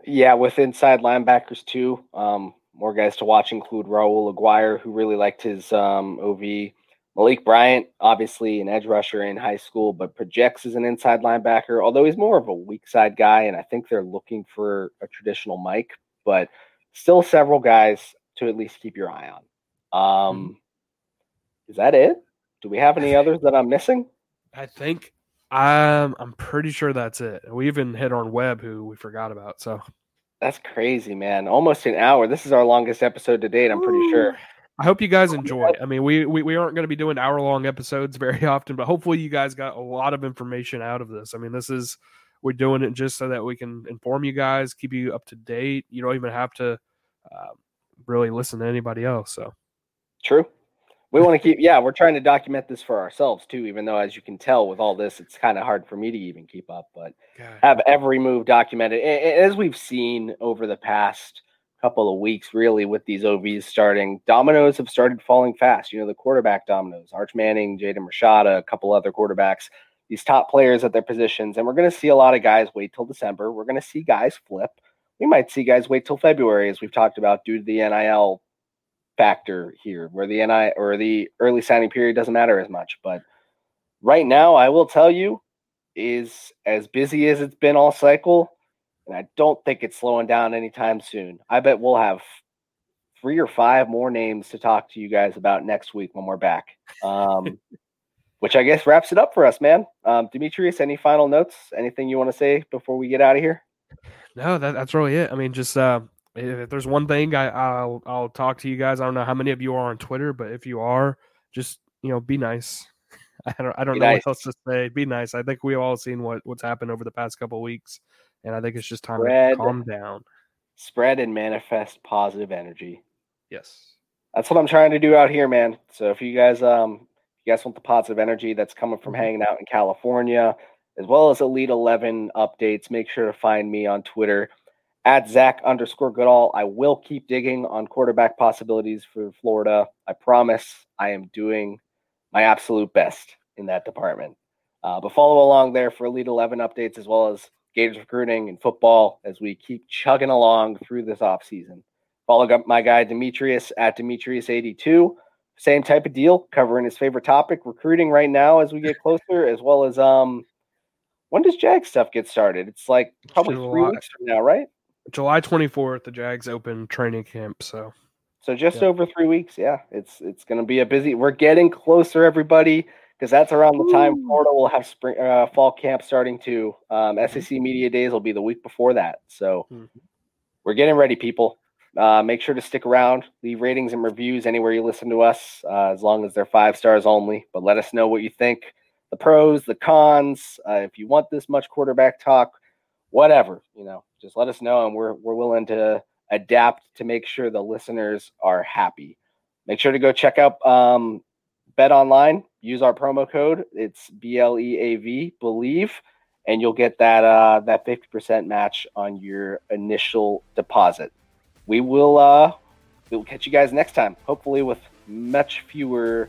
Yeah. With inside linebackers too, more guys to watch include Raul Aguirre, who really liked his OV. Malik Bryant, obviously an edge rusher in high school, but projects as an inside linebacker, although he's more of a weak side guy, and I think they're looking for a traditional Mike, but still several guys to at least keep your eye on. Is that it? Do we have any others that I'm missing? I think I'm pretty sure that's it. We even hit on Webb, who we forgot about. So that's crazy, man. Almost an hour. This is our longest episode to date, I'm pretty sure. I hope you guys enjoy. I mean, we aren't going to be doing hour-long episodes very often, but hopefully you guys got a lot of information out of this. I mean, this is – we're doing it just so that we can inform you guys, keep you up to date. You don't even have to really listen to anybody else. So true. We want to keep – yeah, we're trying to document this for ourselves too, even though, as you can tell with all this, it's kind of hard for me to even keep up. But have every move documented. As we've seen over the past – couple of weeks, really, with these OVs starting, dominoes have started falling fast. You know, the quarterback dominoes, Arch Manning, Jaden Rashada, a couple other quarterbacks, these top players at their positions. And we're going to see a lot of guys wait till December. We're going to see guys flip. We might see guys wait till February, as we've talked about, due to the NIL factor here, where the NIL or the early signing period doesn't matter as much. But right now, I will tell you, is as busy as it's been all cycle. And I don't think it's slowing down anytime soon. I bet we'll have 3 or 5 more names to talk to you guys about next week when we're back, which I guess wraps it up for us, man. Demetrius, any final notes? Anything you want to say before we get out of here? No, that's really it. I mean, just if there's one thing I'll talk to you guys. I don't know how many of you are on Twitter, but if you are, just, you know, be nice. I don't know what else to say. Be nice. I think we've all seen what's happened over the past couple of weeks. And I think it's just time to calm down. Spread and manifest positive energy. Yes. That's what I'm trying to do out here, man. So if you guys want the positive energy that's coming from hanging out in California, as well as Elite 11 updates, make sure to find me on Twitter at @Zach_Goodall. I will keep digging on quarterback possibilities for Florida. I promise I am doing my absolute best in that department. But follow along there for Elite 11 updates, as well as Gators recruiting and football, as we keep chugging along through this offseason. Follow up my guy Demetrius at Demetrius82. Same type of deal, covering his favorite topic, recruiting right now as we get closer, as well as when does Jag stuff get started? It's like probably July. 3 weeks from now, right? July 24th, the Jags open training camp. So just over 3 weeks, yeah. It's going to be a busy – we're getting closer, everybody. Because that's around the time Florida will have spring, fall camp starting too. SEC Media Days will be the week before that. So we're getting ready, people. Make sure to stick around. Leave ratings and reviews anywhere you listen to us, as long as they're 5 stars only. But let us know what you think, the pros, the cons. If you want this much quarterback talk, whatever, you know, just let us know. And we're willing to adapt to make sure the listeners are happy. Make sure to go check out Bet Online. Use our promo code. It's BLEAV, believe, and you'll get that 50% match on your initial deposit. We will we'll catch you guys next time, hopefully with much fewer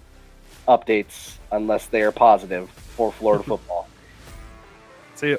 updates, unless they are positive for Florida football. See you.